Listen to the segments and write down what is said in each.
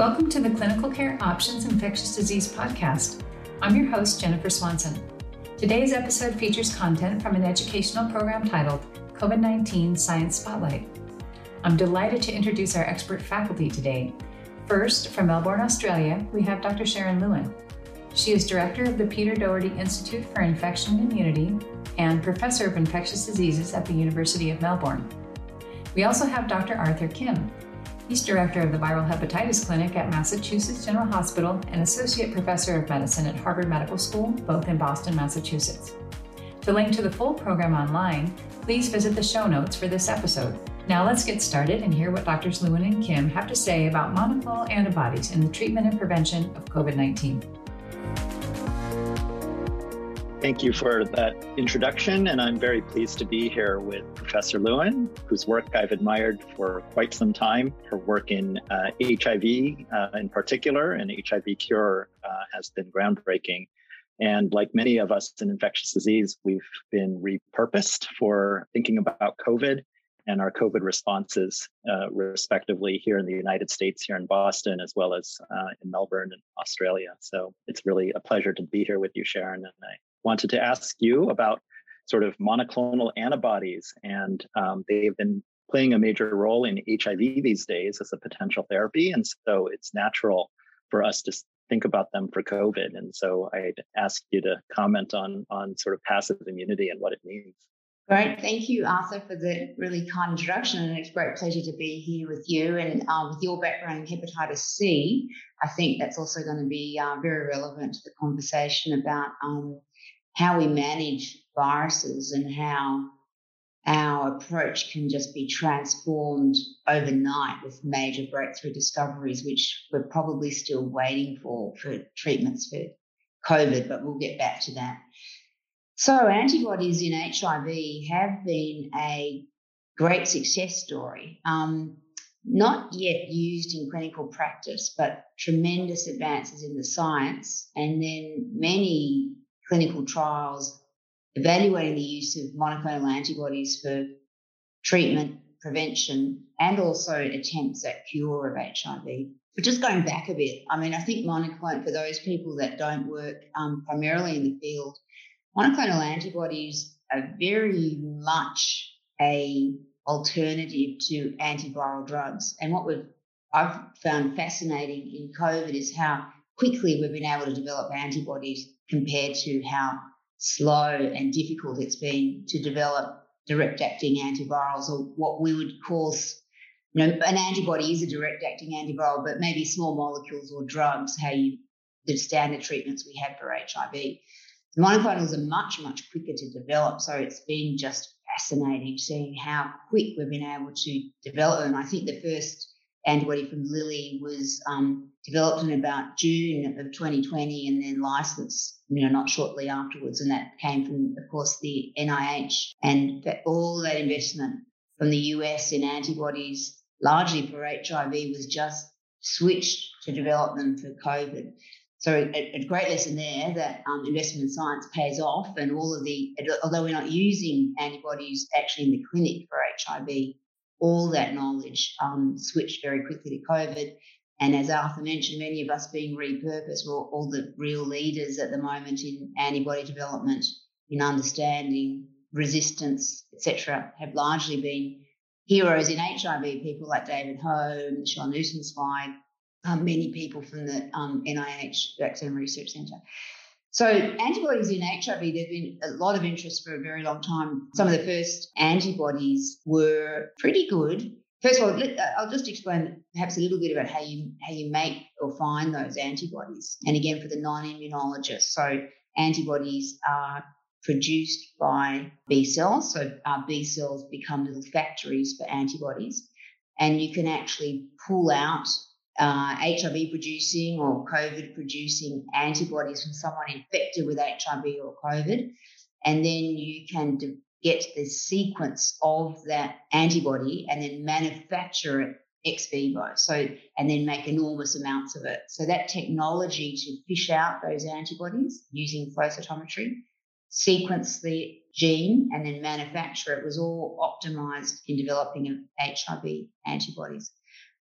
Welcome to the Clinical Care Options Infectious Disease podcast. I'm your host, Jennifer Swanson. Today's episode features content from an educational program titled COVID-19 Science Spotlight. I'm delighted to introduce our expert faculty today. First, from Melbourne, Australia, we have Dr. Sharon Lewin. She is director of the Peter Doherty Institute for Infection and Immunity and professor of infectious diseases at the University of Melbourne. We also have Dr. Arthur Kim. He's director of the Viral Hepatitis Clinic at Massachusetts General Hospital and associate professor of medicine at Harvard Medical School, both in Boston, Massachusetts. To link to the full program online, please visit the show notes for this episode. Now let's get started and hear what Drs. Lewin and Kim have to say about monoclonal antibodies in the treatment and prevention of COVID-19. Thank you for that introduction, and I'm very pleased to be here with Professor Lewin, whose work I've admired for quite some time. Her work in HIV in particular, and HIV cure has been groundbreaking. And like many of us in infectious disease, we've been repurposed for thinking about COVID and our COVID responses, respectively, here in the United States, here in Boston, as well as in Melbourne and Australia. So it's really a pleasure to be here with you, Sharon, and I wanted to ask you about sort of monoclonal antibodies, and they've been playing a major role in HIV these days as a potential therapy, and so it's natural for us to think about them for COVID. And so I'd ask you to comment on sort of passive immunity and what it means. Great. Thank you, Arthur, for the really kind introduction. And it's a great pleasure to be here with you. And with your background in hepatitis C, I think that's also going to be very relevant to the conversation about how we manage viruses and how our approach can just be transformed overnight with major breakthrough discoveries, which we're probably still waiting for treatments for COVID, but we'll get back to that. So antibodies in HIV have been a great success story, not yet used in clinical practice, but tremendous advances in the science, and then many clinical trials evaluating the use of monoclonal antibodies for treatment, prevention, and also attempts at cure of HIV. But just going back a bit, I mean, I think monoclonal, for those people that don't work primarily in the field, monoclonal antibodies are very much an alternative to antiviral drugs. And what I've found fascinating in COVID is how quickly we've been able to develop antibodies compared to how slow and difficult it's been to develop direct-acting antivirals, or what we would call, you know, an antibody is a direct-acting antiviral, but maybe small molecules or drugs, the standard treatments we have for HIV. The monoclonals are much, much quicker to develop, so it's been just fascinating seeing how quick we've been able to develop. And I think the first antibody from Lily was developed in about June of 2020 and then licensed, you know, not shortly afterwards. And that came from, of course, the NIH, and all that investment from the US in antibodies, largely for HIV, was just switched to develop them for COVID. So a great lesson there that investment in science pays off, and although we're not using antibodies actually in the clinic for HIV, all that knowledge switched very quickly to COVID. And as Arthur mentioned, many of us being repurposed, we're all the real leaders at the moment in antibody development, in understanding resistance, etc., have largely been heroes in HIV. People like David Ho and Sean Newton-Smythe, many people from the NIH Vaccine Research Center. So antibodies in HIV, there's been a lot of interest for a very long time. Some of the first antibodies were pretty good. First of all, I'll just explain perhaps a little bit about how you make or find those antibodies. And again, for the non-immunologist, so antibodies are produced by B cells. So our B cells become little factories for antibodies. And you can actually pull out HIV-producing or COVID-producing antibodies from someone infected with HIV or COVID, and then you can get the sequence of that antibody and then manufacture it ex vivo, and then make enormous amounts of it. So that technology to fish out those antibodies using flow cytometry, sequence the gene, and then manufacture it was all optimized in developing HIV antibodies.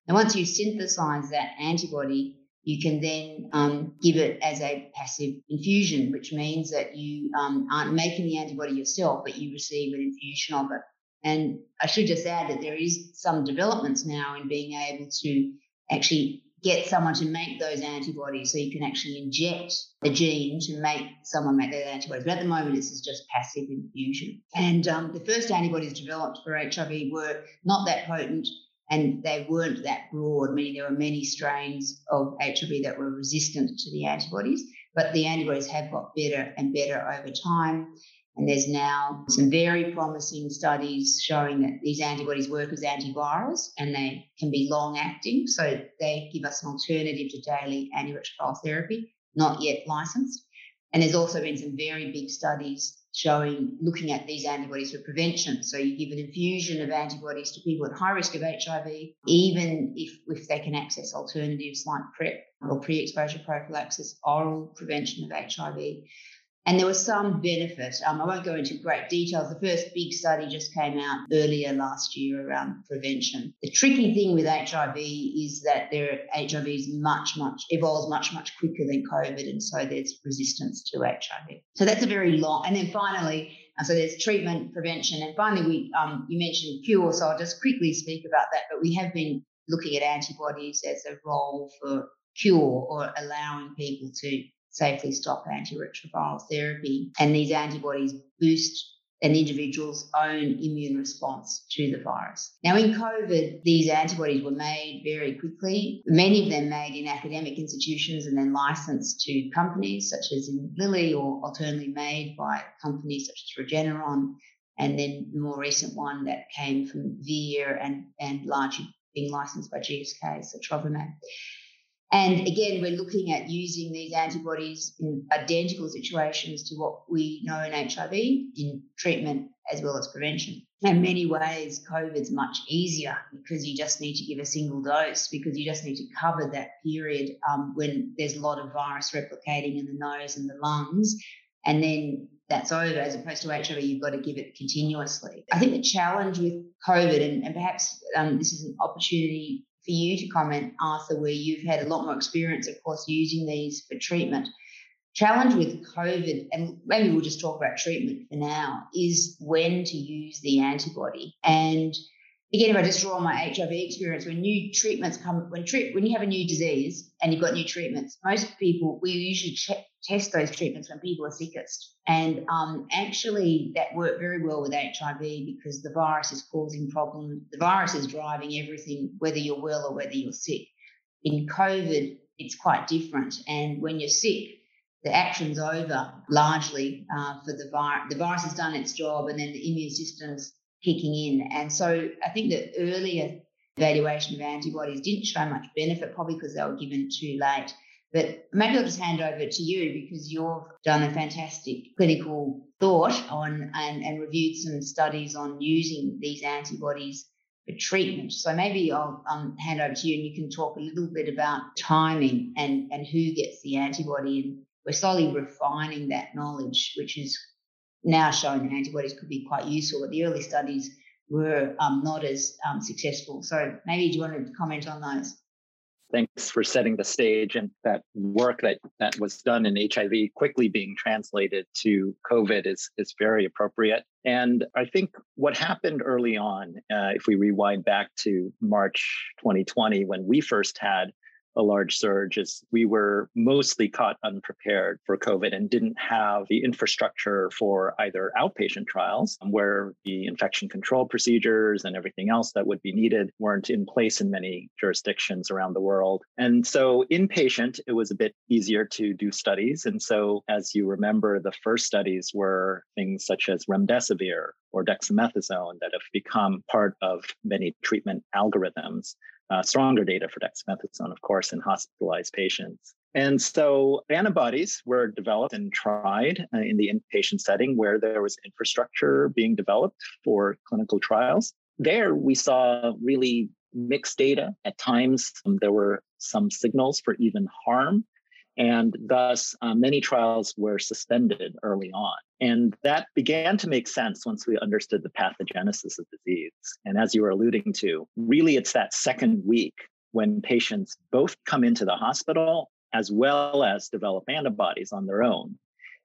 And once you synthesize that antibody, you can then give it as a passive infusion, which means that you aren't making the antibody yourself, but you receive an infusion of it. And I should just add that there is some developments now in being able to actually get someone to make those antibodies, so you can actually inject a gene to make someone make those antibodies. But at the moment, this is just passive infusion. And the first antibodies developed for HIV were not that potent, and they weren't that broad, meaning there were many strains of HIV that were resistant to the antibodies. But the antibodies have got better and better over time. And there's now some very promising studies showing that these antibodies work as antivirals, and they can be long-acting. So they give us an alternative to daily antiretroviral therapy, not yet licensed. And there's also been some very big studies showing, looking at these antibodies for prevention. So you give an infusion of antibodies to people at high risk of HIV, even if they can access alternatives like PrEP or pre-exposure prophylaxis, oral prevention of HIV. And there was some benefit. I won't go into great details. The first big study just came out earlier last year around prevention. The tricky thing with HIV is that HIV is evolves much quicker than COVID, and so there's resistance to HIV. So that's a very long. And then finally, so there's treatment, prevention, and finally, you mentioned cure. So I'll just quickly speak about that. But we have been looking at antibodies as a role for cure, or allowing people to safely stop antiretroviral therapy, and these antibodies boost an individual's own immune response to the virus. Now, in COVID, these antibodies were made very quickly, many of them made in academic institutions and then licensed to companies such as in Lily, or alternatively made by companies such as Regeneron, and then the more recent one that came from Veer and largely being licensed by GSK, Sotrovimab. And again, we're looking at using these antibodies in identical situations to what we know in HIV, in treatment as well as prevention. In many ways, COVID's much easier because you just need to give a single dose, because you just need to cover that period when there's a lot of virus replicating in the nose and the lungs, and then that's over. As opposed to HIV, you've got to give it continuously. I think the challenge with COVID, and perhaps this is an opportunity for you to comment, Arthur, where you've had a lot more experience, of course, using these for treatment. Challenge with COVID, and maybe we'll just talk about treatment for now, is when to use the antibody. And again, if I just draw my HIV experience, when new treatments come, when you have a new disease and you've got new treatments, most people, we usually test those treatments when people are sickest. And actually that worked very well with HIV, because the virus is causing problems. The virus is driving everything, whether you're well or whether you're sick. In COVID, it's quite different. And when you're sick, the action's over largely for the virus. The virus has done its job, and then the immune system's kicking in. And so I think the earlier evaluation of antibodies didn't show much benefit, probably because they were given too late. But maybe I'll just hand over to you, because you've done a fantastic clinical thought on and reviewed some studies on using these antibodies for treatment. So maybe I'll hand over to you, and you can talk a little bit about timing and who gets the antibody. And we're slowly refining that knowledge, which is now showing that antibodies could be quite useful, but the early studies were not as successful. So maybe do you want to comment on those? Thanks for setting the stage, and that work that was done in HIV quickly being translated to COVID is very appropriate. And I think what happened early on, if we rewind back to March 2020, when we first had a large surge, is we were mostly caught unprepared for COVID and didn't have the infrastructure for either outpatient trials, where the infection control procedures and everything else that would be needed weren't in place in many jurisdictions around the world. And so inpatient, it was a bit easier to do studies. And so, as you remember, the first studies were things such as remdesivir or dexamethasone that have become part of many treatment algorithms. Stronger data for dexamethasone, of course, in hospitalized patients. And so antibodies were developed and tried in the inpatient setting, where there was infrastructure being developed for clinical trials. There we saw really mixed data. At times, there were some signals for even harm, and thus many trials were suspended early on. And that began to make sense once we understood the pathogenesis of disease. And as you were alluding to, really it's that second week when patients both come into the hospital as well as develop antibodies on their own.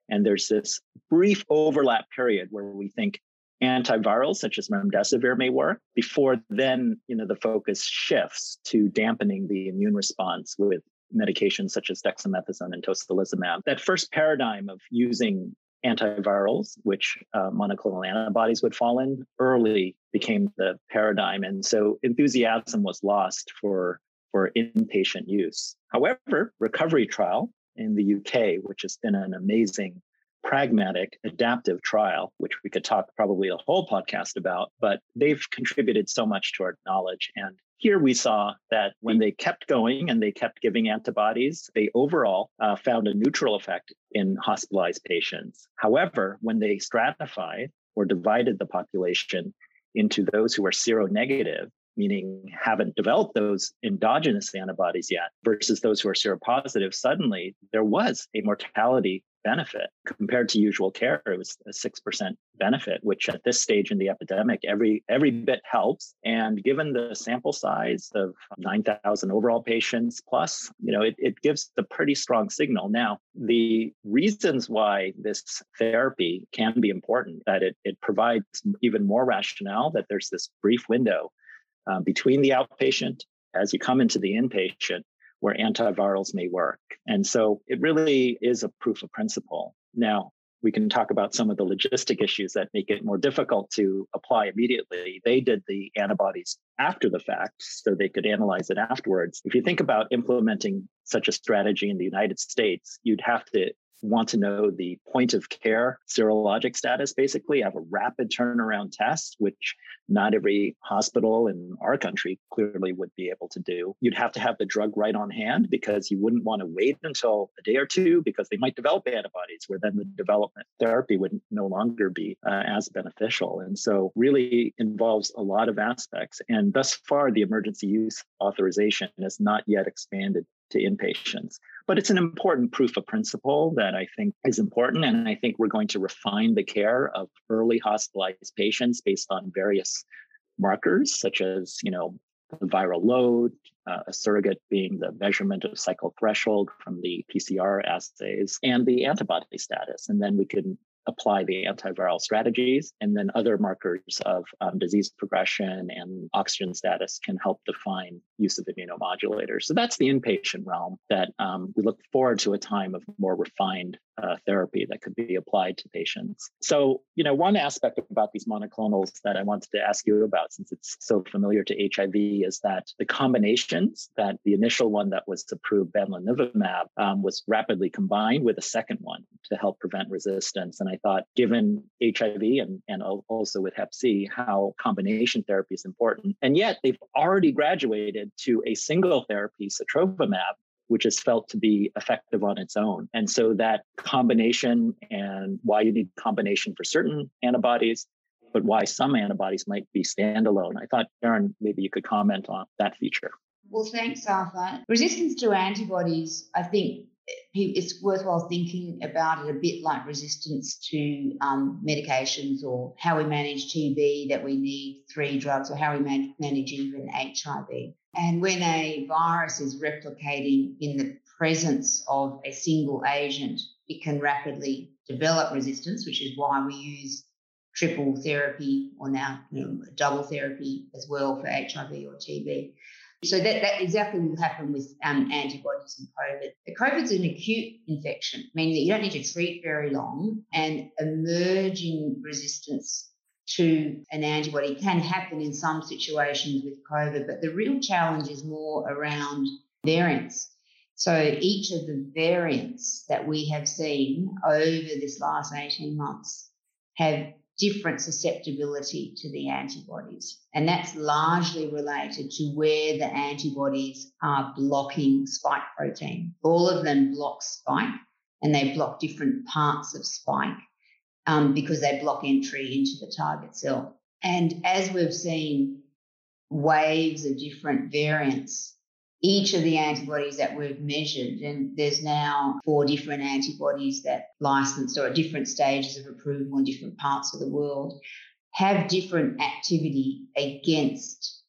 And there's this brief overlap period where we think antivirals such as remdesivir may work before then, the focus shifts to dampening the immune response with medications such as dexamethasone and tocilizumab. That first paradigm of using antivirals, which monoclonal antibodies would fall in, early became the paradigm. And so enthusiasm was lost for inpatient use. However, recovery trial in the UK, which has been an amazing, pragmatic, adaptive trial, which we could talk probably a whole podcast about, but they've contributed so much to our knowledge. And here we saw that when they kept going and they kept giving antibodies, they overall found a neutral effect in hospitalized patients. However, when they stratified or divided the population into those who are seronegative, meaning haven't developed those endogenous antibodies yet, versus those who are seropositive, suddenly there was a mortality benefit compared to usual care. It was a 6% benefit, which at this stage in the epidemic, every bit helps. And given the sample size of 9,000 overall patients plus, it gives a pretty strong signal. Now, the reasons why this therapy can be important, that it provides even more rationale that there's this brief window between the outpatient, as you come into the inpatient, where antivirals may work. And so it really is a proof of principle. Now, we can talk about some of the logistic issues that make it more difficult to apply immediately. They did the antibodies after the fact, so they could analyze it afterwards. If you think about implementing such a strategy in the United States, you'd have to want to know the point of care serologic status, basically have a rapid turnaround test, which not every hospital in our country clearly would be able to do. You'd have to have the drug right on hand because you wouldn't want to wait until a day or two because they might develop antibodies where then the development therapy would no longer be as beneficial. And so really involves a lot of aspects. And thus far, the emergency use authorization has not yet expanded to inpatients. But it's an important proof of principle that I think is important. And I think we're going to refine the care of early hospitalized patients based on various markers, such as, the viral load, a surrogate being the measurement of cycle threshold from the PCR assays, and the antibody status. And then we can apply the antiviral strategies, and then other markers of disease progression and oxygen status can help define use of immunomodulators. So that's the inpatient realm that we look forward to a time of more refined therapy that could be applied to patients. So, one aspect about these monoclonals that I wanted to ask you about, since it's so familiar to HIV, is that the combinations, that the initial one that was approved, bamlanivimab, was rapidly combined with a second one to help prevent resistance. And I thought, given HIV and also with Hep C, how combination therapy is important. And yet they've already graduated to a single therapy, cetrovimab, which is felt to be effective on its own. And so that combination, and why you need combination for certain antibodies, but why some antibodies might be standalone. I thought, Sharon, maybe you could comment on that feature. Well, thanks, Arthur. Resistance to antibodies, I think, it's worthwhile thinking about it a bit like resistance to medications, or how we manage TB, that we need 3 drugs, or how we manage even HIV. And when a virus is replicating in the presence of a single agent, it can rapidly develop resistance, which is why we use triple therapy, or now double therapy as well, for HIV or TB. So that exactly will happen with antibodies and COVID. COVID's an acute infection, meaning that you don't need to treat very long, and emerging resistance to an antibody can happen in some situations with COVID, but the real challenge is more around variants. So each of the variants that we have seen over this last 18 months have different susceptibility to the antibodies. And that's largely related to where the antibodies are blocking spike protein. All of them block spike, and they block different parts of spike because they block entry into the target cell. And as we've seen waves of different variants, each of the antibodies that we've measured, and there's now 4 different antibodies that licensed or at different stages of approval in different parts of the world, have different activity against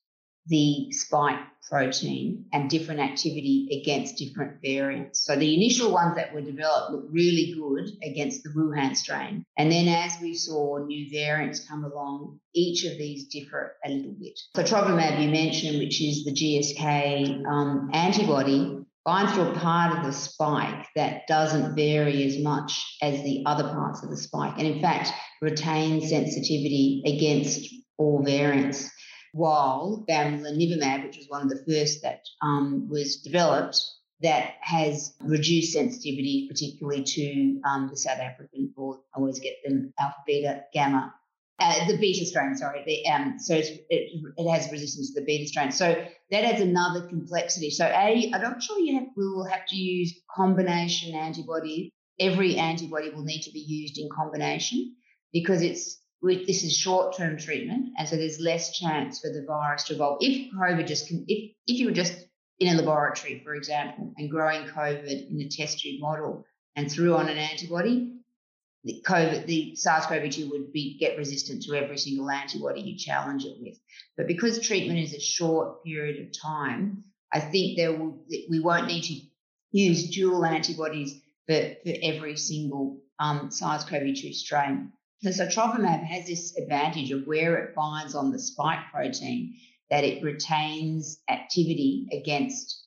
the spike protein and different activity against different variants. So the initial ones that were developed looked really good against the Wuhan strain. And then as we saw new variants come along, each of these differ a little bit. So tocilizumab, you mentioned, which is the GSK antibody, binds to a part of the spike that doesn't vary as much as the other parts of the spike, and in fact retains sensitivity against all variants. While bamlanivimab, which was one of the first that was developed, that has reduced sensitivity, particularly to the South African, or I always get them alpha, beta, gamma, the beta strain, sorry. So it has resistance to the beta strain. So that adds another complexity. So I'm not sure we will have to use combination antibodies. Every antibody will need to be used in combination because this is short-term treatment, and so there's less chance for the virus to evolve. If COVID if you were just in a laboratory, for example, and growing COVID in a test tube model and threw on an antibody, the SARS-CoV-2 would get resistant to every single antibody you challenge it with. But because treatment is a short period of time, I think we won't need to use dual antibodies for every single SARS-CoV-2 strain. The sotrovimab has this advantage of where it binds on the spike protein, that it retains activity against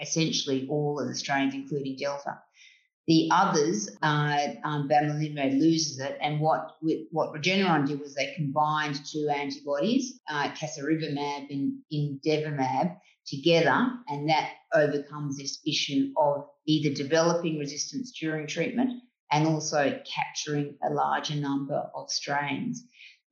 essentially all of the strains, including Delta. The others, bamlanivimab loses it, and what Regeneron did was they combined two antibodies, casirivimab and imdevimab, together, and that overcomes this issue of either developing resistance during treatment and also capturing a larger number of strains.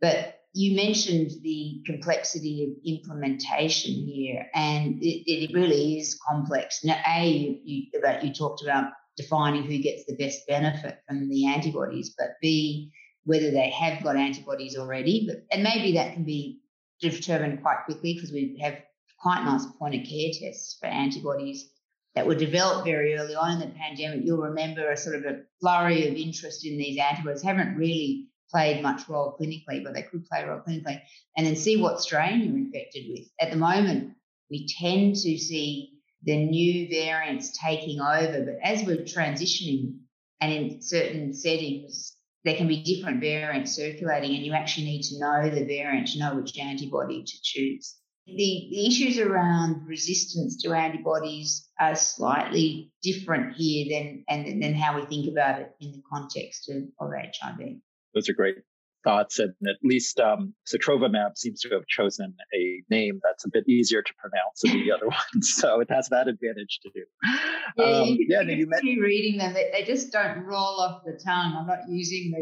But you mentioned the complexity of implementation here, and it really is complex. Now, you talked about defining who gets the best benefit from the antibodies, but B, whether they have got antibodies already, and maybe that can be determined quite quickly because we have quite nice point-of-care tests for antibodies that were developed very early on in the pandemic. You'll remember a sort of a flurry of interest in these antibodies. Haven't really played much role clinically, but they could play a role clinically. And then see what strain you're infected with. At the moment, we tend to see the new variants taking over, but as we're transitioning and in certain settings, there can be different variants circulating, and you actually need to know the variant to know which antibody to choose. The issues around resistance to antibodies are slightly different here than how we think about it in the context of HIV. Those are great thoughts, and at least cetrovimab seems to have chosen a name that's a bit easier to pronounce than the other one, so it has that advantage too. You reading them, they just don't roll off the tongue. I'm not using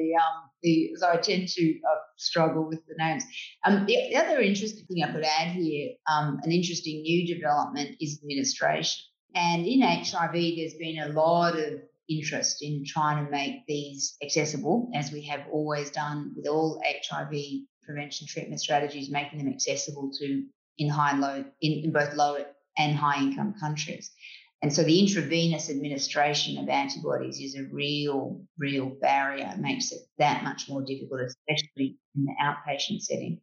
so I tend to struggle with the names. The other interesting thing I could add here, an interesting new development is administration. And in HIV, there's been a lot of interest in trying to make these accessible, as we have always done with all HIV prevention treatment strategies, making them accessible to in both low and high income countries. And so the intravenous administration of antibodies is a real barrier. It makes it that much more difficult, especially in the outpatient setting.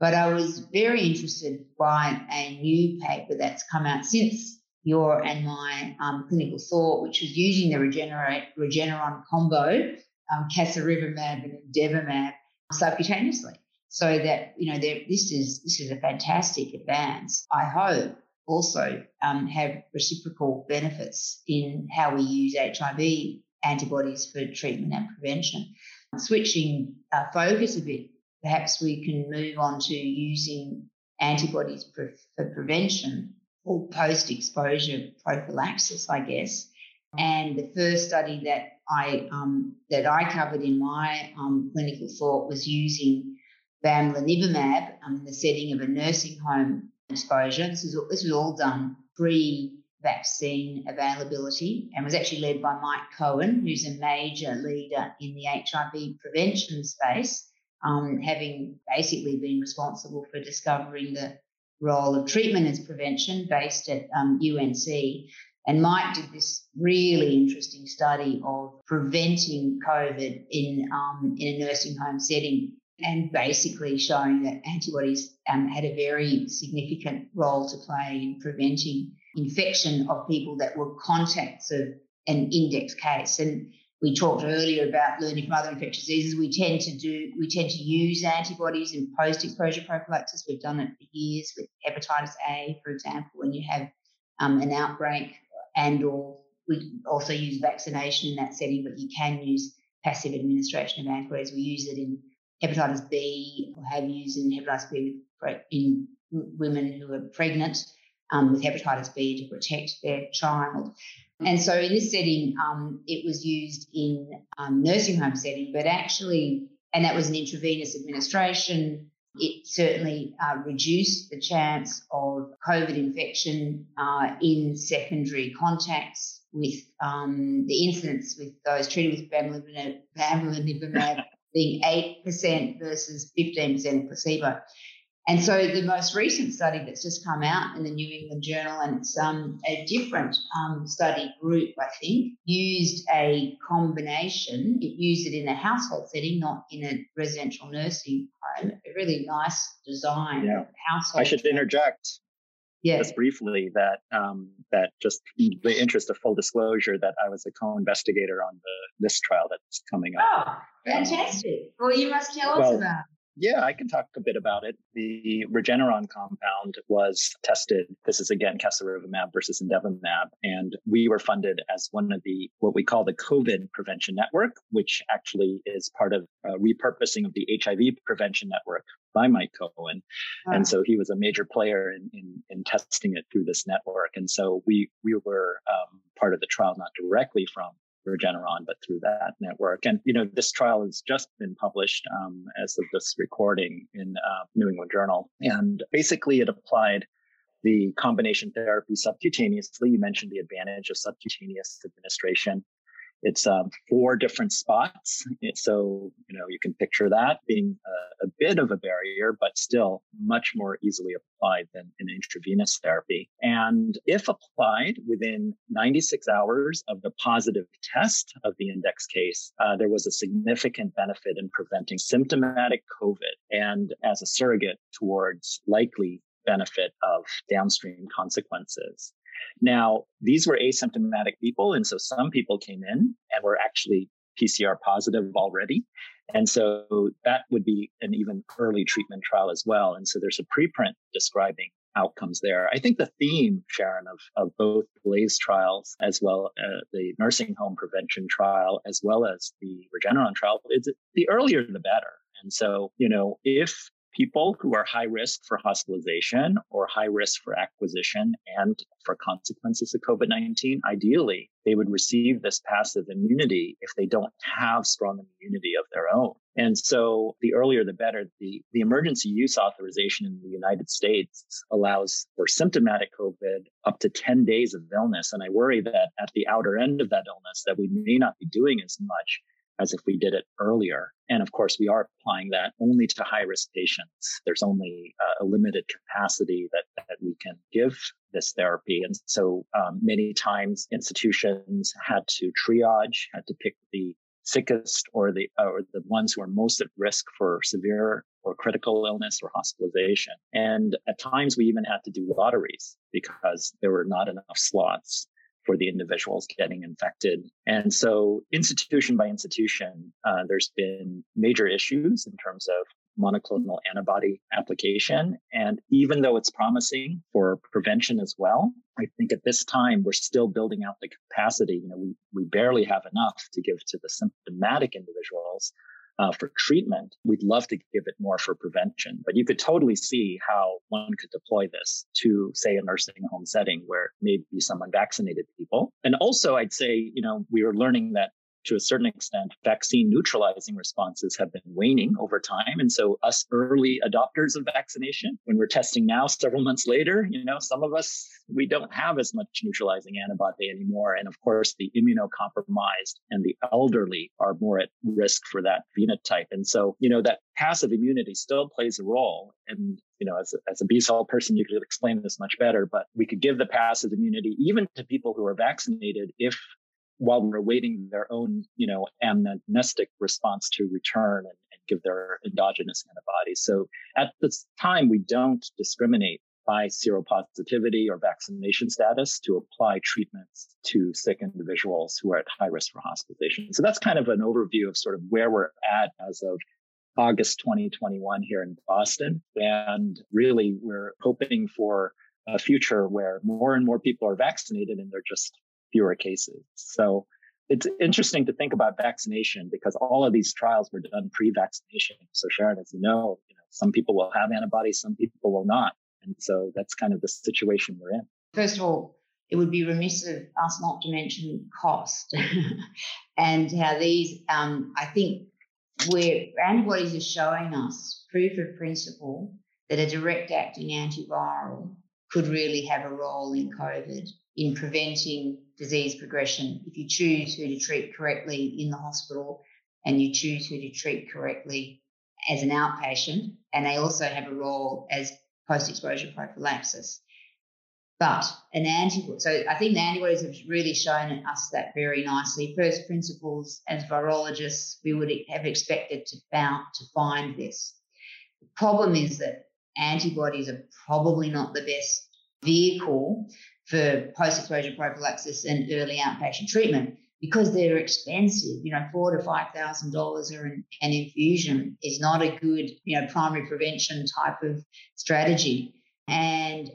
But I was very interested by a new paper that's come out since your and my clinical thought, which was using the Regeneron combo, casirivimab and imdevimab, subcutaneously. So that, this is a fantastic advance, I hope. Also have reciprocal benefits in how we use HIV antibodies for treatment and prevention. Switching our focus a bit, perhaps we can move on to using antibodies for prevention or post-exposure prophylaxis, I guess. And the first study that I covered in my clinical thought was using bamlanivimab in the setting of a nursing home exposure. This was all done pre-vaccine availability, and was actually led by Mike Cohen, who's a major leader in the HIV prevention space, having basically been responsible for discovering the role of treatment as prevention, based at UNC. And Mike did this really interesting study of preventing COVID in a nursing home setting and basically showing that antibodies had a very significant role to play in preventing infection of people that were contacts of an index case. And we talked earlier about learning from other infectious diseases. We tend to use antibodies in post-exposure prophylaxis. We've done it for years with hepatitis A, for example, when you have an outbreak, and or we also use vaccination in that setting, but you can use passive administration of antibodies. We use it in hepatitis B, or have used in hepatitis B in women who are pregnant with hepatitis B to protect their child. And so in this setting, it was used in nursing home setting, but actually, and that was an intravenous administration, it certainly reduced the chance of COVID infection in secondary contacts with the incidence with those treated with bamlanivimab being 8% versus 15% placebo. And so the most recent study that's just come out in the New England Journal, and it's a different study group, I think, used a combination. It used it in a household setting, not in a residential nursing home. A really nice design household. I should interject just briefly that that just in the interest of full disclosure that I was a co-investigator on this trial that's coming up. Oh, fantastic. Well, you must tell us about it. Yeah, I can talk a bit about it. The Regeneron compound was tested. This is, again, casirivimab versus imdevimab. And we were funded as one of the, what we call the COVID prevention network, which actually is part of repurposing of the HIV prevention network by Mike Cohen. Wow. And so he was a major player in testing it through this network. And so we were part of the trial, not directly from Regeneron, but through that network. And, you know, this trial has just been published as of this recording in New England Journal. And basically it applied the combination therapy subcutaneously. You mentioned the advantage of subcutaneous administration. It's four different spots. So, you know, you can picture that being a bit of a barrier, but still much more easily applied than an intravenous therapy. And if applied within 96 hours of the positive test of the index case, there was a significant benefit in preventing symptomatic COVID and as a surrogate towards likely benefit of downstream consequences. Now, these were asymptomatic people, and so some people came in and were actually PCR positive already. And so that would be an even early treatment trial as well. And so there's a preprint describing outcomes there. I think the theme, Sharon, of both Blaze trials, as well as the nursing home prevention trial, as well as the Regeneron trial, is the earlier the better. And so, you know, if people who are high risk for hospitalization or high risk for acquisition and for consequences of COVID-19, ideally, they would receive this passive immunity if they don't have strong immunity of their own. And so the earlier, the better. The emergency use authorization in the United States allows for symptomatic COVID up to 10 days of illness. And I worry that at the outer end of that illness that we may not be doing as much as if we did it earlier. And of course, we are applying that only to high-risk patients. There's only a limited capacity that we can give this therapy. And so many times institutions had to triage, had to pick the sickest or the ones who are most at risk for severe or critical illness or hospitalization. And at times, we even had to do lotteries because there were not enough slots for the individuals getting infected. And so institution by institution, there's been major issues in terms of monoclonal antibody application. And even though it's promising for prevention as well, I think at this time, we're still building out the capacity. You know, we barely have enough to give to the symptomatic individuals for treatment. We'd love to give it more for prevention, but you could totally see how one could deploy this to, say, a nursing home setting where maybe some unvaccinated people. And also, I'd say, you know, we were learning that to a certain extent, vaccine neutralizing responses have been waning over time. And so us early adopters of vaccination, when we're testing now several months later, you know, some of us, we don't have as much neutralizing antibody anymore. And of course, the immunocompromised and the elderly are more at risk for that phenotype. And so, you know, that passive immunity still plays a role. And, you know, as a B-cell person, you could explain this much better, but we could give the passive immunity even to people who are vaccinated if while we're awaiting their own, you know, amnestic response to return and give their endogenous antibodies. So at this time, we don't discriminate by seropositivity or vaccination status to apply treatments to sick individuals who are at high risk for hospitalization. So that's kind of an overview of sort of where we're at as of August 2021 here in Boston. And really, we're hoping for a future where more and more people are vaccinated and there are just fewer cases. So it's interesting to think about vaccination because all of these trials were done pre-vaccination. So Sharon, as you know, some people will have antibodies, some people will not. And so that's kind of the situation we're in. First of all, it would be remiss of us not to mention cost and how these, I think, where antibodies are showing us proof of principle that a direct-acting antiviral could really have a role in COVID in preventing disease progression if you choose who to treat correctly in the hospital and you choose who to treat correctly as an outpatient, and they also have a role as post-exposure prophylaxis. But an antibody, so I think the antibodies have really shown us that very nicely. First principles, as virologists, we would have expected to find this. The problem is that antibodies are probably not the best vehicle for post-exposure prophylaxis and early outpatient treatment because they're expensive. You know, $4,000 to $5,000 an infusion is not a good, you know, primary prevention type of strategy. And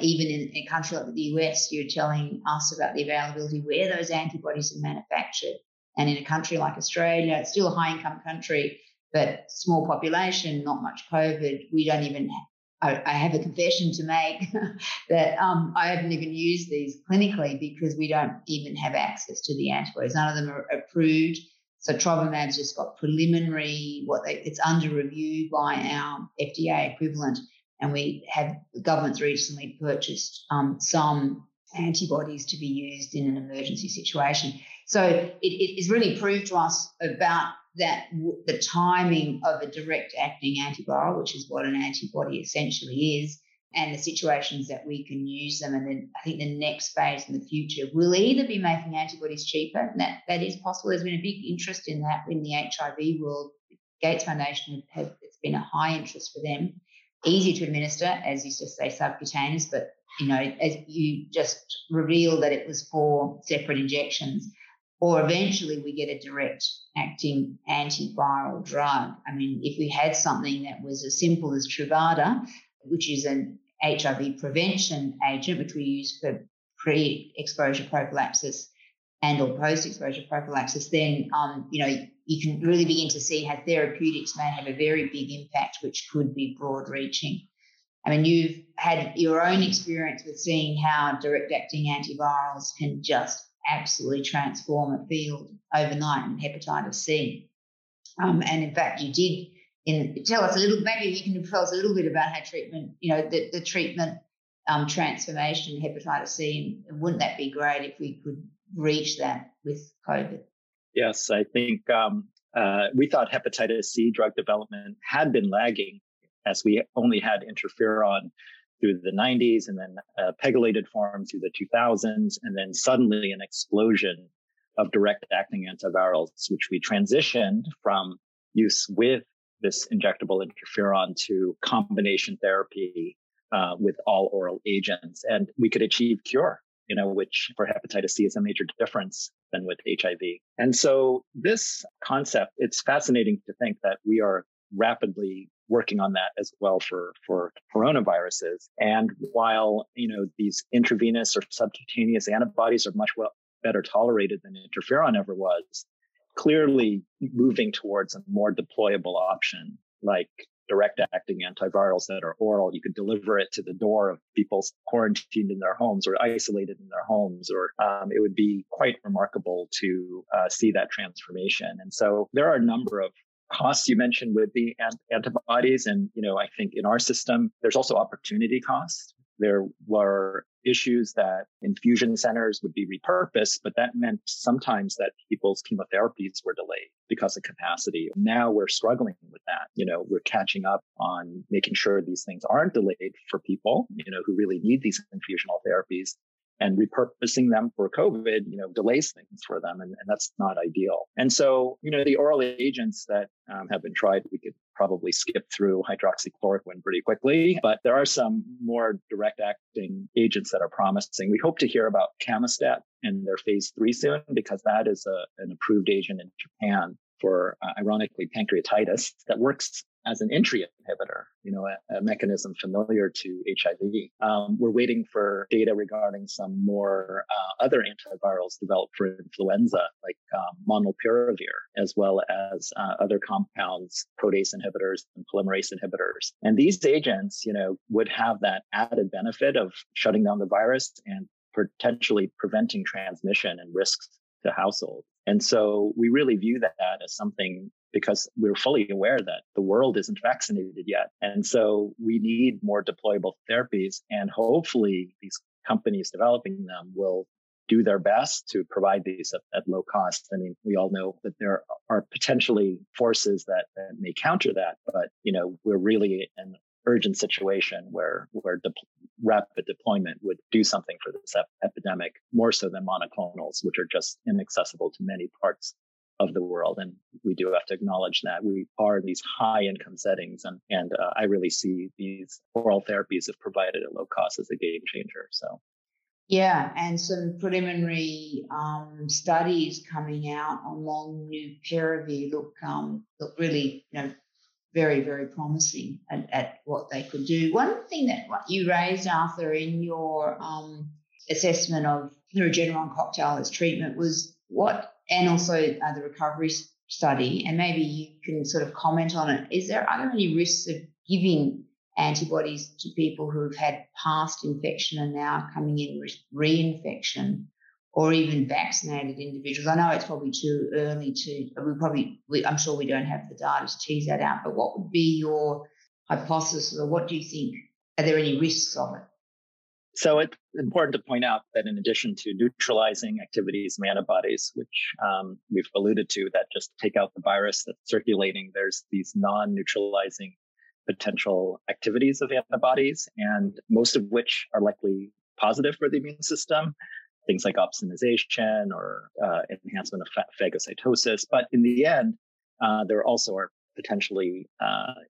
even in a country like the US, you're telling us about the availability where those antibodies are manufactured. And in a country like Australia, it's still a high-income country, but small population, not much COVID. We don't even have, I have a confession to make that I haven't even used these clinically because we don't even have access to the antibodies. None of them are approved. So Sotrovimab's just got preliminary, it's under review by our FDA equivalent. And we have, the government's recently purchased some antibodies to be used in an emergency situation. So it is really proved to us about that the timing of a direct-acting antiviral, which is what an antibody essentially is, and the situations that we can use them. And then I think the next phase in the future will either be making antibodies cheaper, and that is possible. There's been a big interest in that in the HIV world. Gates Foundation it's been a high interest for them. Easy to administer, as you just say, subcutaneous, but, you know, as you just reveal that it was 4 separate injections, or eventually we get a direct-acting antiviral drug. I mean, if we had something that was as simple as Truvada, which is an HIV prevention agent, which we use for pre-exposure prophylaxis and or post-exposure prophylaxis, then, you know, you can really begin to see how therapeutics may have a very big impact, which could be broad-reaching. I mean, you've had your own experience with seeing how direct-acting antivirals can just absolutely transform a field overnight in hepatitis C. And, in fact, you did tell us a little, maybe you can tell us a little bit about how treatment, you know, the treatment transformation in hepatitis C, and wouldn't that be great if we could reach that with COVID? Yes, I think we thought hepatitis C drug development had been lagging as we only had interferon through the 90s and then pegylated form through the 2000s, and then suddenly an explosion of direct-acting antivirals, which we transitioned from use with this injectable interferon to combination therapy with all oral agents. And we could achieve cure, you know, which for hepatitis C is a major difference than with HIV. And so this concept, it's fascinating to think that we are rapidly working on that as well for coronaviruses. And while, you know, these intravenous or subcutaneous antibodies are much better tolerated than interferon ever was, clearly moving towards a more deployable option like direct-acting antivirals that are oral. You could deliver it to the door of people quarantined in their homes or isolated in their homes, or it would be quite remarkable to see that transformation. And so there are a number of costs you mentioned with the antibodies. And, you know, I think in our system, there's also opportunity costs. There were issues that infusion centers would be repurposed, but that meant sometimes that people's chemotherapies were delayed because of capacity. Now we're struggling with that. You know, we're catching up on making sure these things aren't delayed for people, you know, who really need these infusional therapies. and repurposing them for COVID, delays things for them, and that's not ideal. And so, the oral agents that have been tried, we could probably skip through hydroxychloroquine pretty quickly, but there are some more direct acting agents that are promising. We hope to hear about Camistat and their phase 3 soon, because that is an approved agent in Japan for, ironically, pancreatitis that works as an entry inhibitor, a mechanism familiar to HIV. We're waiting for data regarding some more other antivirals developed for influenza, like molnupiravir, as well as other compounds, protease inhibitors and polymerase inhibitors. And these agents, would have that added benefit of shutting down the virus and potentially preventing transmission and risks to households. And so we really view that as something, because we're fully aware that the world isn't vaccinated yet. And so we need more deployable therapies. And hopefully these companies developing them will do their best to provide these at low cost. I mean, we all know that there are potentially forces that may counter that, but, we're really in an urgent situation where rapid deployment would do something for this epidemic, more so than monoclonals, which are just inaccessible to many parts of the world. And we do have to acknowledge that we are in these high income settings. And I really see these oral therapies, if provided at low cost, as a game changer. So, yeah. And some preliminary studies coming out on molnupiravir look really, very, very promising at what they could do. One thing that you raised, Arthur, in your assessment of the Regeneron cocktail as treatment was and also the recovery study, and maybe you can sort of comment on it. Are there any risks of giving antibodies to people who've had past infection and now coming in with reinfection, or even vaccinated individuals? I know it's probably too early I'm sure we don't have the data to tease that out, but what would be your hypothesis, or what do you think? Are there any risks of it? So it's important to point out that in addition to neutralizing activities and antibodies, which we've alluded to, that just take out the virus that's circulating, there's these non-neutralizing potential activities of antibodies, and most of which are likely positive for the immune system, things like opsonization or enhancement of phagocytosis. But in the end, there also are potentially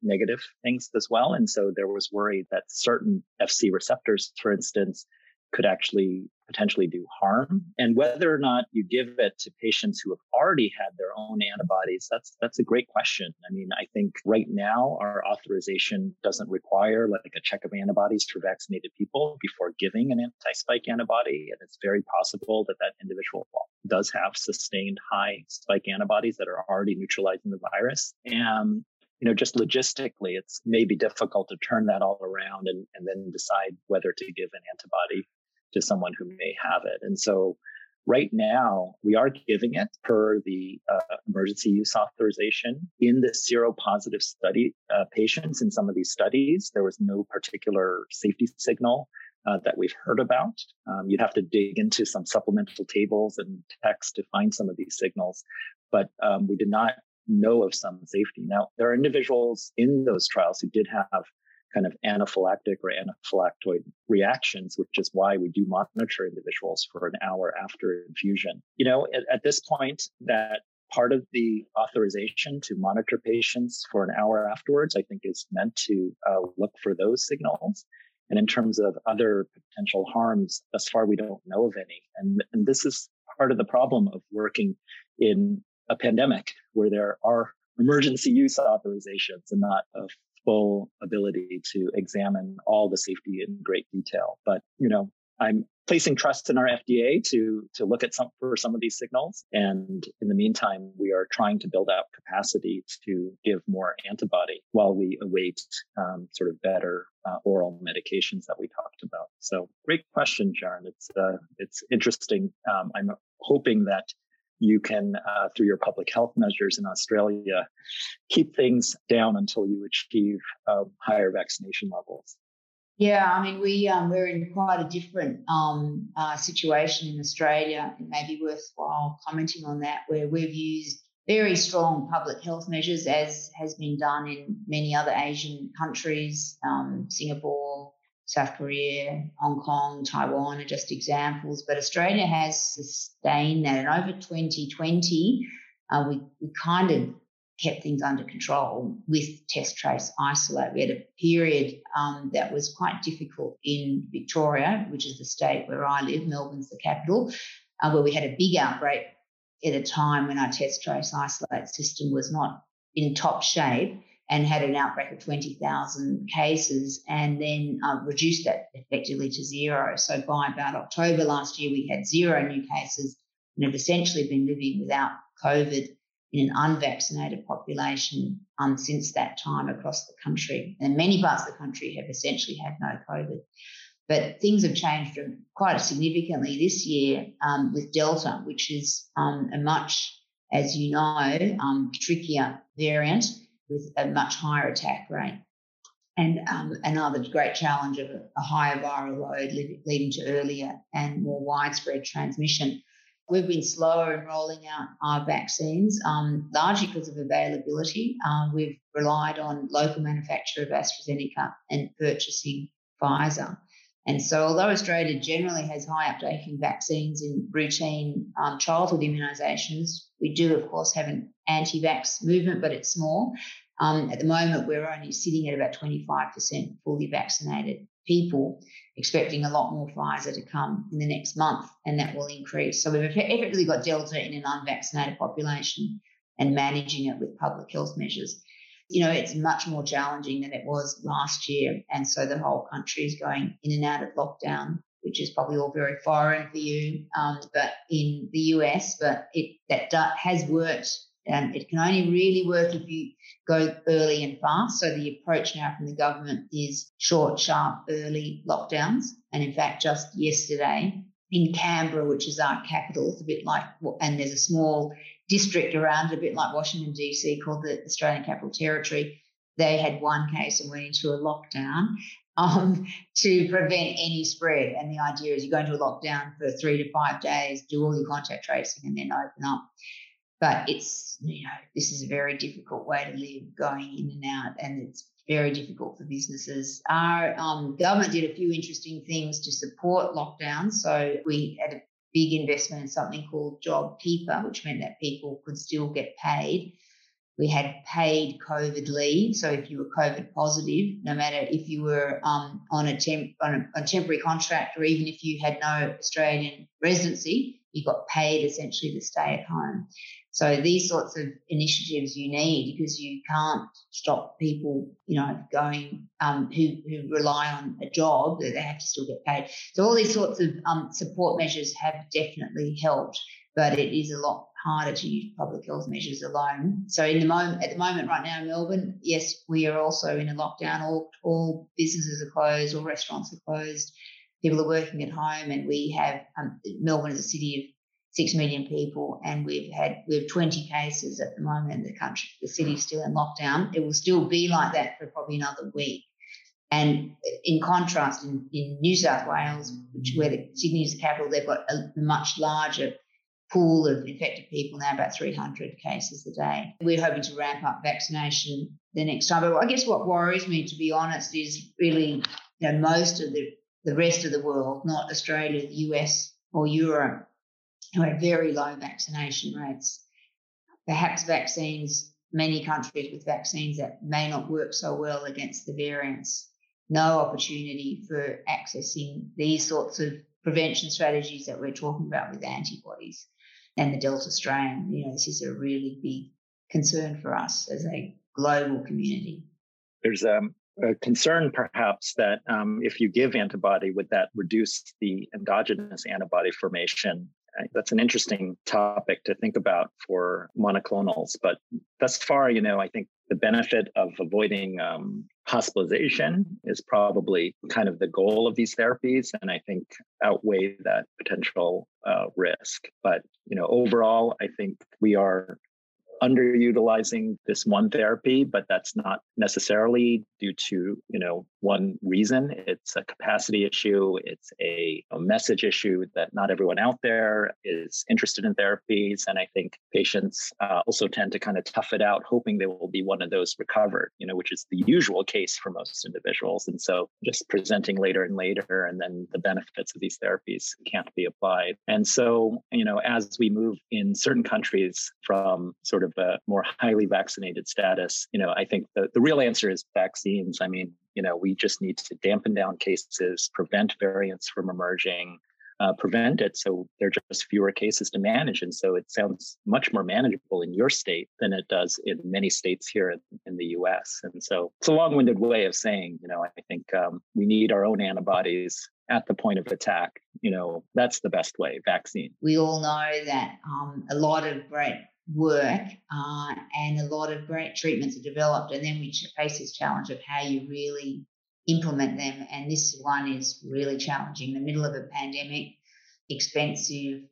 negative things as well. And so there was worry that certain FC receptors, for instance, could actually potentially do harm. And whether or not you give it to patients who have already had their own antibodies, that's a great question. I mean, I think right now our authorization doesn't require like a check of antibodies for vaccinated people before giving an anti-spike antibody. And it's very possible that individual does have sustained high spike antibodies that are already neutralizing the virus. And just logistically, it's maybe difficult to turn that all around and then decide whether to give an antibody to someone who may have it. And so right now, we are giving it per the emergency use authorization in the seropositive study patients. In some of these studies, there was no particular safety signal that we've heard about. You'd have to dig into some supplemental tables and text to find some of these signals, but we did not know of some safety. Now, there are individuals in those trials who did have kind of anaphylactic or anaphylactoid reactions, which is why we do monitor individuals for an hour after infusion. At this point, that part of the authorization to monitor patients for an hour afterwards, I think, is meant to look for those signals. And in terms of other potential harms, thus far, we don't know of any. And this is part of the problem of working in a pandemic where there are emergency use authorizations and not a full ability to examine all the safety in great detail. But, I'm placing trust in our FDA to look at for some of these signals. And in the meantime, we are trying to build out capacity to give more antibody while we await sort of better oral medications that we talked about. So great question, Sharon. It's interesting. I'm hoping that you can, through your public health measures in Australia, keep things down until you achieve higher vaccination levels. Yeah, I mean, we're in quite a different situation in Australia. It may be worthwhile commenting on that, where we've used very strong public health measures, as has been done in many other Asian countries, Singapore, South Korea, Hong Kong, Taiwan are just examples, but Australia has sustained that. And over 2020, we kind of kept things under control with test, trace, isolate. We had a period that was quite difficult in Victoria, which is the state where I live. Melbourne's the capital, where we had a big outbreak at a time when our test, trace, isolate system was not in top shape and had an outbreak of 20,000 cases and then reduced that effectively to zero. So by about October last year, we had zero new cases and have essentially been living without COVID in an unvaccinated population since that time across the country. And many parts of the country have essentially had no COVID. But things have changed quite significantly this year with Delta, which is a much, as you know, trickier variant with a much higher attack rate. And another great challenge of a higher viral load leading to earlier and more widespread transmission. We've been slower in rolling out our vaccines, largely because of availability. We've relied on local manufacturer of AstraZeneca and purchasing Pfizer. And so although Australia generally has high uptake in vaccines in routine childhood immunisations, we do, of course, have an anti-vax movement, but it's small. At the moment, we're only sitting at about 25% fully vaccinated people, expecting a lot more Pfizer to come in the next month, and that will increase. So we've effectively got Delta in an unvaccinated population and managing it with public health measures. You know, it's much more challenging than it was last year, and so the whole country is going in and out of lockdown, which is probably all very foreign for you, but in the US, but that has worked. And it can only really work if you go early and fast. So the approach now from the government is short, sharp, early lockdowns. And in fact, just yesterday in Canberra, which is our capital, it's a bit like, and there's a small district around it, a bit like Washington, D.C., called the Australian Capital Territory. They had one case and went into a lockdown to prevent any spread. And the idea is you go into a lockdown for 3 to 5 days, do all your contact tracing, and then open up. But it's, you know, this is a very difficult way to live, going in and out, and it's very difficult for businesses. Our government did a few interesting things to support lockdown. So we had a big investment in something called JobKeeper, which meant that people could still get paid. We had paid COVID leave. So if you were COVID positive, no matter if you were on a temporary contract or even if you had no Australian residency, you got paid essentially to stay at home. So these sorts of initiatives you need, because you can't stop people, you know, going who rely on a job, that they have to still get paid. So all these sorts of support measures have definitely helped, but it is a lot harder to use public health measures alone. So at the moment right now in Melbourne, yes, we are also in a lockdown. All businesses are closed, all restaurants are closed. People are working at home, and we have Melbourne is a city of 6 million people, and we have 20 cases at the moment in the country. The city's still in lockdown. It will still be like that for probably another week. And in contrast, in New South Wales, where Sydney's the capital, they've got a much larger pool of infected people now, about 300 cases a day. We're hoping to ramp up vaccination the next time. But I guess what worries me, to be honest, is really, you know, most of the rest of the world, not Australia, the US or Europe, who had very low vaccination rates. Perhaps vaccines, many countries with vaccines that may not work so well against the variants, no opportunity for accessing these sorts of prevention strategies that we're talking about with antibodies and the Delta strain. You know, this is a really big concern for us as a global community. There's a concern perhaps that if you give antibody, would that reduce the endogenous antibody formation? That's an interesting topic to think about for monoclonals. But thus far, you know, I think the benefit of avoiding hospitalization is probably kind of the goal of these therapies, and I think outweigh that potential risk. But, you know, overall, I think we are underutilizing this one therapy, but that's not necessarily due to, one reason. It's a capacity issue. It's a message issue that not everyone out there is interested in therapies. And I think patients also tend to kind of tough it out, hoping they will be one of those recovered, which is the usual case for most individuals. And so just presenting later and later, and then the benefits of these therapies can't be applied. And so, as we move in certain countries from sort of a more highly vaccinated status, I think the real answer is vaccines. I mean, we just need to dampen down cases, prevent variants from emerging, prevent it so there are just fewer cases to manage. And so it sounds much more manageable in your state than it does in many states here in the US. And so it's a long-winded way of saying, I think we need our own antibodies at the point of attack. That's the best way, vaccine. We all know that a lot of great work and a lot of great treatments are developed, and then we face this challenge of how you really implement them. And this one is really challenging. In the middle of a pandemic, expensive,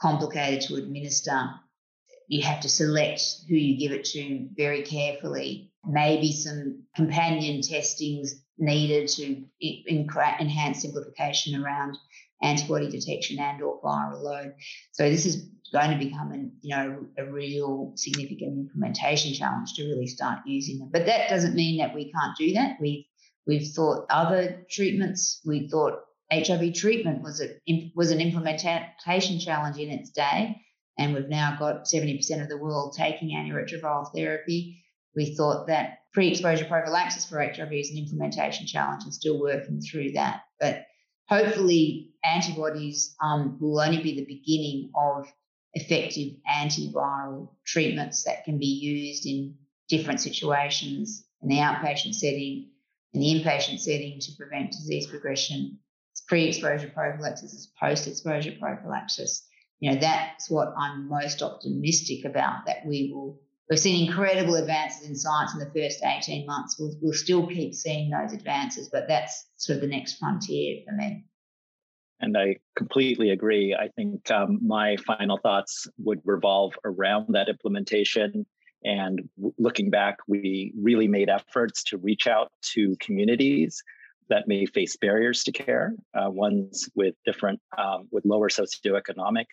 complicated to administer. You have to select who you give it to very carefully. Maybe some companion testings needed to enhance simplification around antibody detection and or viral load. So this is going to become a real significant implementation challenge to really start using them. But that doesn't mean that we can't do that. We've thought other treatments. We thought HIV treatment was an implementation challenge in its day, and we've now got 70% of the world taking antiretroviral therapy. We thought that pre-exposure prophylaxis for HIV is an implementation challenge, and still working through that. But hopefully antibodies will only be the beginning of effective antiviral treatments that can be used in different situations, in the outpatient setting, in the inpatient setting, to prevent disease progression. It's pre-exposure prophylaxis, it's post-exposure prophylaxis. That's what I'm most optimistic about, that we've seen incredible advances in science in the first 18 months. We'll still keep seeing those advances, but that's sort of the next frontier for me. And I completely agree. I think my final thoughts would revolve around that implementation. And looking back, we really made efforts to reach out to communities that may face barriers to care, ones with different, with lower socioeconomic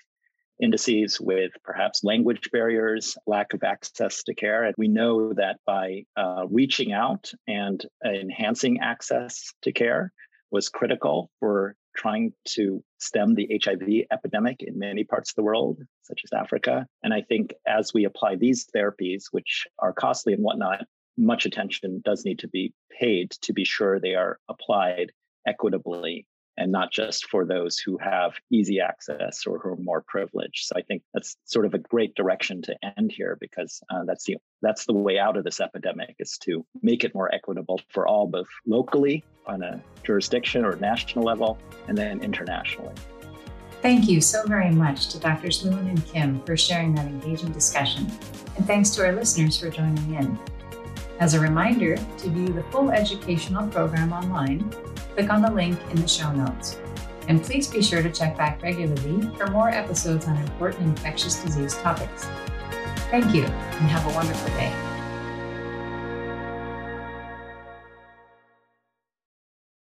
indices, with perhaps language barriers, lack of access to care. And we know that by reaching out and enhancing access to care was critical for trying to stem the HIV epidemic in many parts of the world, such as Africa. And I think as we apply these therapies, which are costly and whatnot, much attention does need to be paid to be sure they are applied equitably and not just for those who have easy access or who are more privileged. So I think that's sort of a great direction to end here, because that's the way out of this epidemic, is to make it more equitable for all, both locally on a jurisdiction or national level, and then internationally. Thank you so very much to Drs. Lewin and Kim for sharing that engaging discussion. And thanks to our listeners for joining in. As a reminder, to view the full educational program online, click on the link in the show notes. And please be sure to check back regularly for more episodes on important infectious disease topics. Thank you, and have a wonderful day.